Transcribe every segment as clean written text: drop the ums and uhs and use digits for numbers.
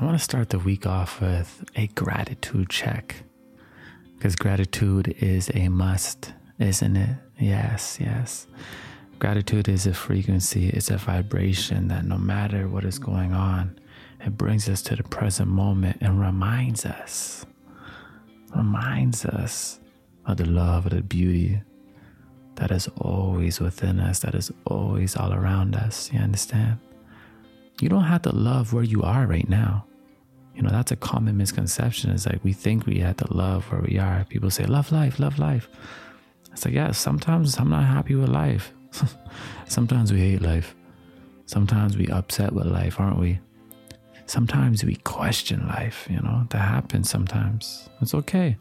I want to start the week off with a gratitude check, because gratitude is a must, isn't it? Yes. Gratitude is a frequency, it's a vibration that no matter what is going on, it brings us to the present moment and reminds us of the love, of the beauty that is always within us, that is always all around us. You understand? You don't have to love where you are right now. You know, that's a common misconception. It's like we think we have to love where we are. People say, love life. It's like, yeah, sometimes I'm not happy with life. Sometimes we hate life. Sometimes we upset with life, aren't we? Sometimes we question life, you know, that happens sometimes. It's okay.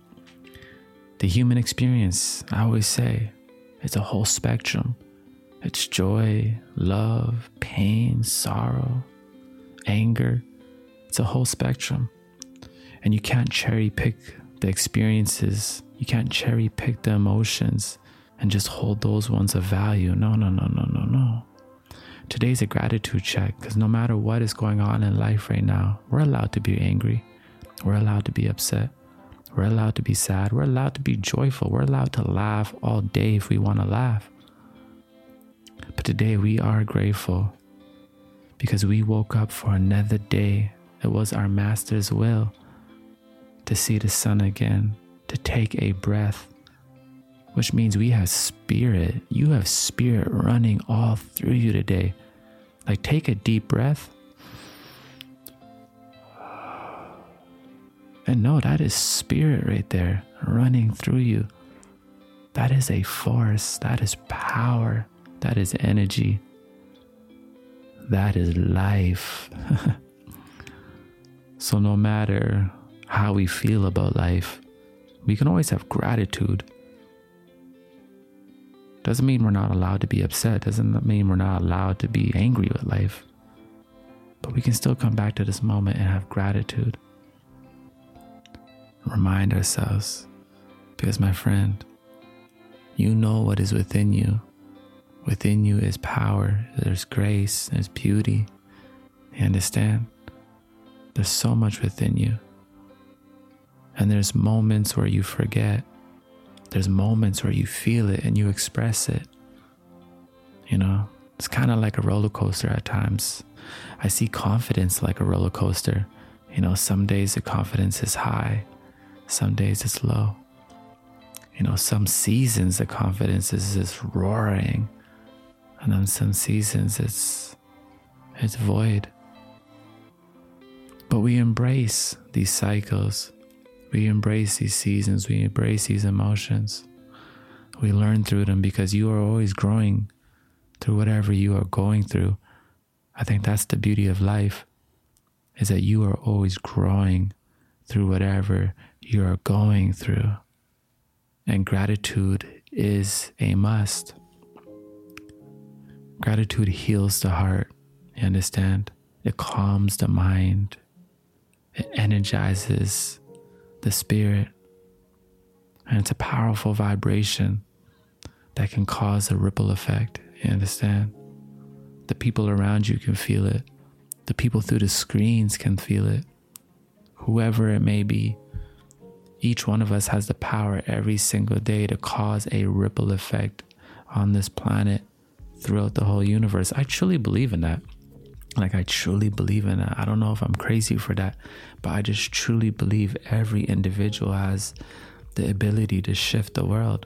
The human experience, I always say, it's a whole spectrum. It's joy, love, pain, sorrow, anger. It's a whole spectrum. And you can't cherry pick the experiences. You can't cherry pick the emotions and just hold those ones of value. No. Today's a gratitude check, because no matter what is going on in life right now, we're allowed to be angry. We're allowed to be upset. We're allowed to be sad. We're allowed to be joyful. We're allowed to laugh all day if we want to laugh. But today we are grateful because we woke up for another day. It was our master's will to see the sun again, to take a breath, which means we have spirit. You have spirit running all through you today. Like, take a deep breath. And no, that is spirit right there running through you. That is a force. That is power. That is energy. That is life. So no matter how we feel about life, we can always have gratitude. Doesn't mean we're not allowed to be upset. Doesn't mean we're not allowed to be angry with life. But we can still come back to this moment and have gratitude. Remind ourselves, because my friend, you know what is within you. Within you is power. There's grace. There's beauty. You understand? There's so much within you. And there's moments where you forget. There's moments where you feel it and you express it. You know, it's kind of like a roller coaster at times. I see confidence like a roller coaster. You know, some days the confidence is high, some days it's low. You know, some seasons the confidence is just roaring, and on some seasons it's void. But we embrace these cycles. We embrace these seasons. We embrace these emotions. We learn through them, because you are always growing through whatever you are going through. I think that's the beauty of life, is that you are always growing through whatever you are going through. And gratitude is a must. Gratitude heals the heart. You understand? It calms the mind. It energizes the spirit, and it's a powerful vibration that can cause a ripple effect. You understand? The people around you can feel it. The people through the screens can feel it. Whoever it may be, each one of us has the power every single day to cause a ripple effect on this planet, throughout the whole universe. I truly believe in that. I don't know if I'm crazy for that, but I just truly believe every individual has the ability to shift the world.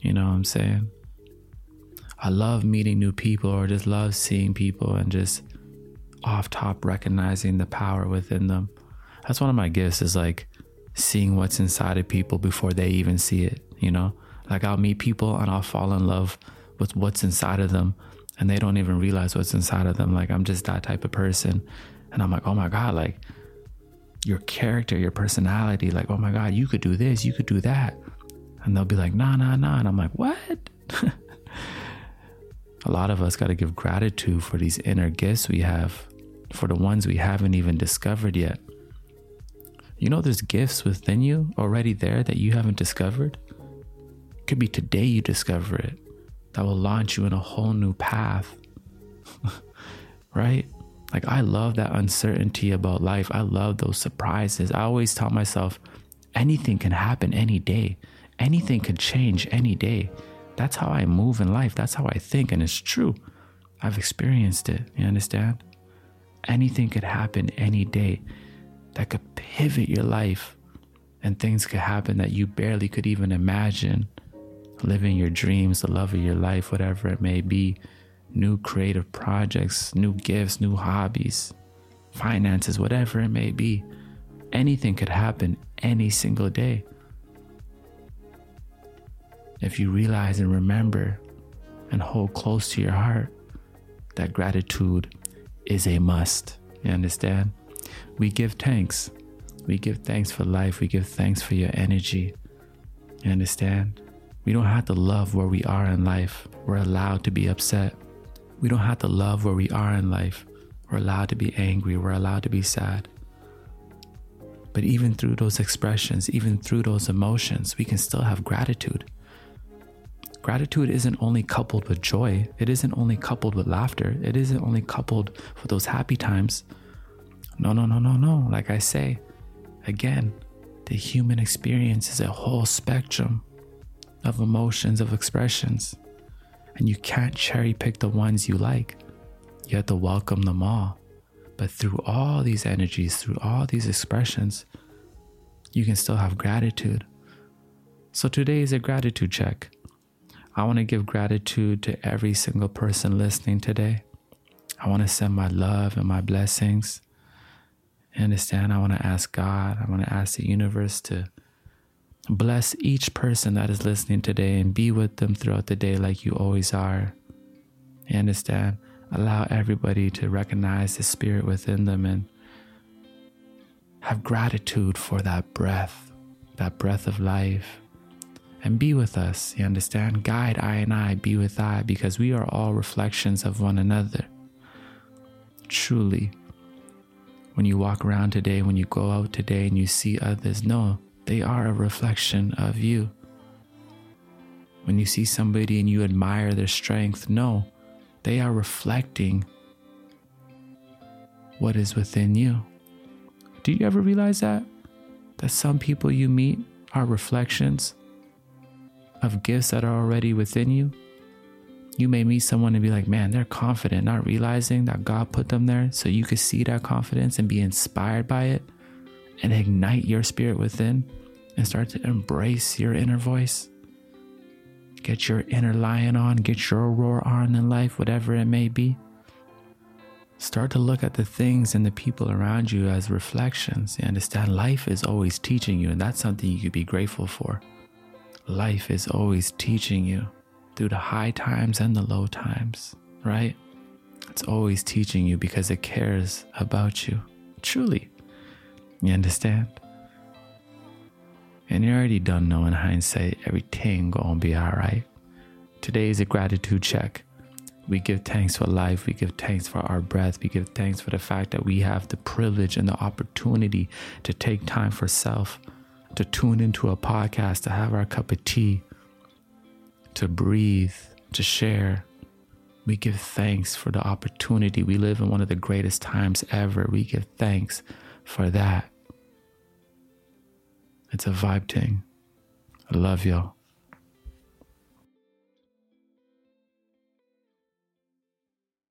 You know what I'm saying? I love meeting new people, or just love seeing people and just off top recognizing the power within them. That's one of my gifts, is like seeing what's inside of people before they even see it. You know, like, I'll meet people and I'll fall in love with what's inside of them, and they don't even realize what's inside of them. Like, I'm just that type of person. And I'm like, oh my God, like, your character, your personality, like, oh my God, you could do this, you could do that. And they'll be like, nah. And I'm like, what? A lot of us got to give gratitude for these inner gifts we have, for the ones we haven't even discovered yet. You know, there's gifts within you already there that you haven't discovered. Could be today you discover it. That will launch you in a whole new path, right? Like, I love that uncertainty about life. I love those surprises. I always tell myself, anything can happen any day. Anything could change any day. That's how I move in life. That's how I think. And it's true. I've experienced it. You understand? Anything could happen any day that could pivot your life, and things could happen that you barely could even imagine. Living your dreams, the love of your life, whatever it may be, new creative projects, new gifts, new hobbies, finances, whatever it may be. Anything could happen any single day. If you realize and remember and hold close to your heart that gratitude is a must. You understand? We give thanks. We give thanks for life. We give thanks for your energy. You understand? We don't have to love where we are in life. We're allowed to be upset. We don't have to love where we are in life. We're allowed to be angry. We're allowed to be sad. But even through those expressions, even through those emotions, we can still have gratitude. Gratitude isn't only coupled with joy. It isn't only coupled with laughter. It isn't only coupled with those happy times. No. Like I say, again, the human experience is a whole spectrum of emotions, of expressions. And you can't cherry pick the ones you like. You have to welcome them all. But through all these energies, through all these expressions, you can still have gratitude. So today is a gratitude check. I want to give gratitude to every single person listening today. I want to send my love and my blessings. You understand? I want to ask God, I want to ask the universe to bless each person that is listening today and be with them throughout the day like you always are. You understand? Allow everybody to recognize the spirit within them and have gratitude for that breath of life. And be with us, you understand? Guide I and I, be with I, because we are all reflections of one another. Truly, when you walk around today, when you go out today and you see others, no, they are a reflection of you. When you see somebody and you admire their strength, no, they are reflecting what is within you. Do you ever realize that? That some people you meet are reflections of gifts that are already within you. You may meet someone and be like, man, they're confident, not realizing that God put them there so you could see that confidence and be inspired by it and ignite your spirit within and start to embrace your inner voice. Get your inner lion on, get your roar on in life, whatever it may be. Start to look at the things and the people around you as reflections. You understand? Life is always teaching you, and that's something you could be grateful for. Life is always teaching you through the high times and the low times, right? It's always teaching you because it cares about you. Truly. You understand? And you already done know in hindsight, everything gonna be all right. Today is a gratitude check. We give thanks for life. We give thanks for our breath. We give thanks for the fact that we have the privilege and the opportunity to take time for self, to tune into a podcast, to have our cup of tea, to breathe, to share. We give thanks for the opportunity. We live in one of the greatest times ever. We give thanks for that. It's a vibe thing. I love y'all.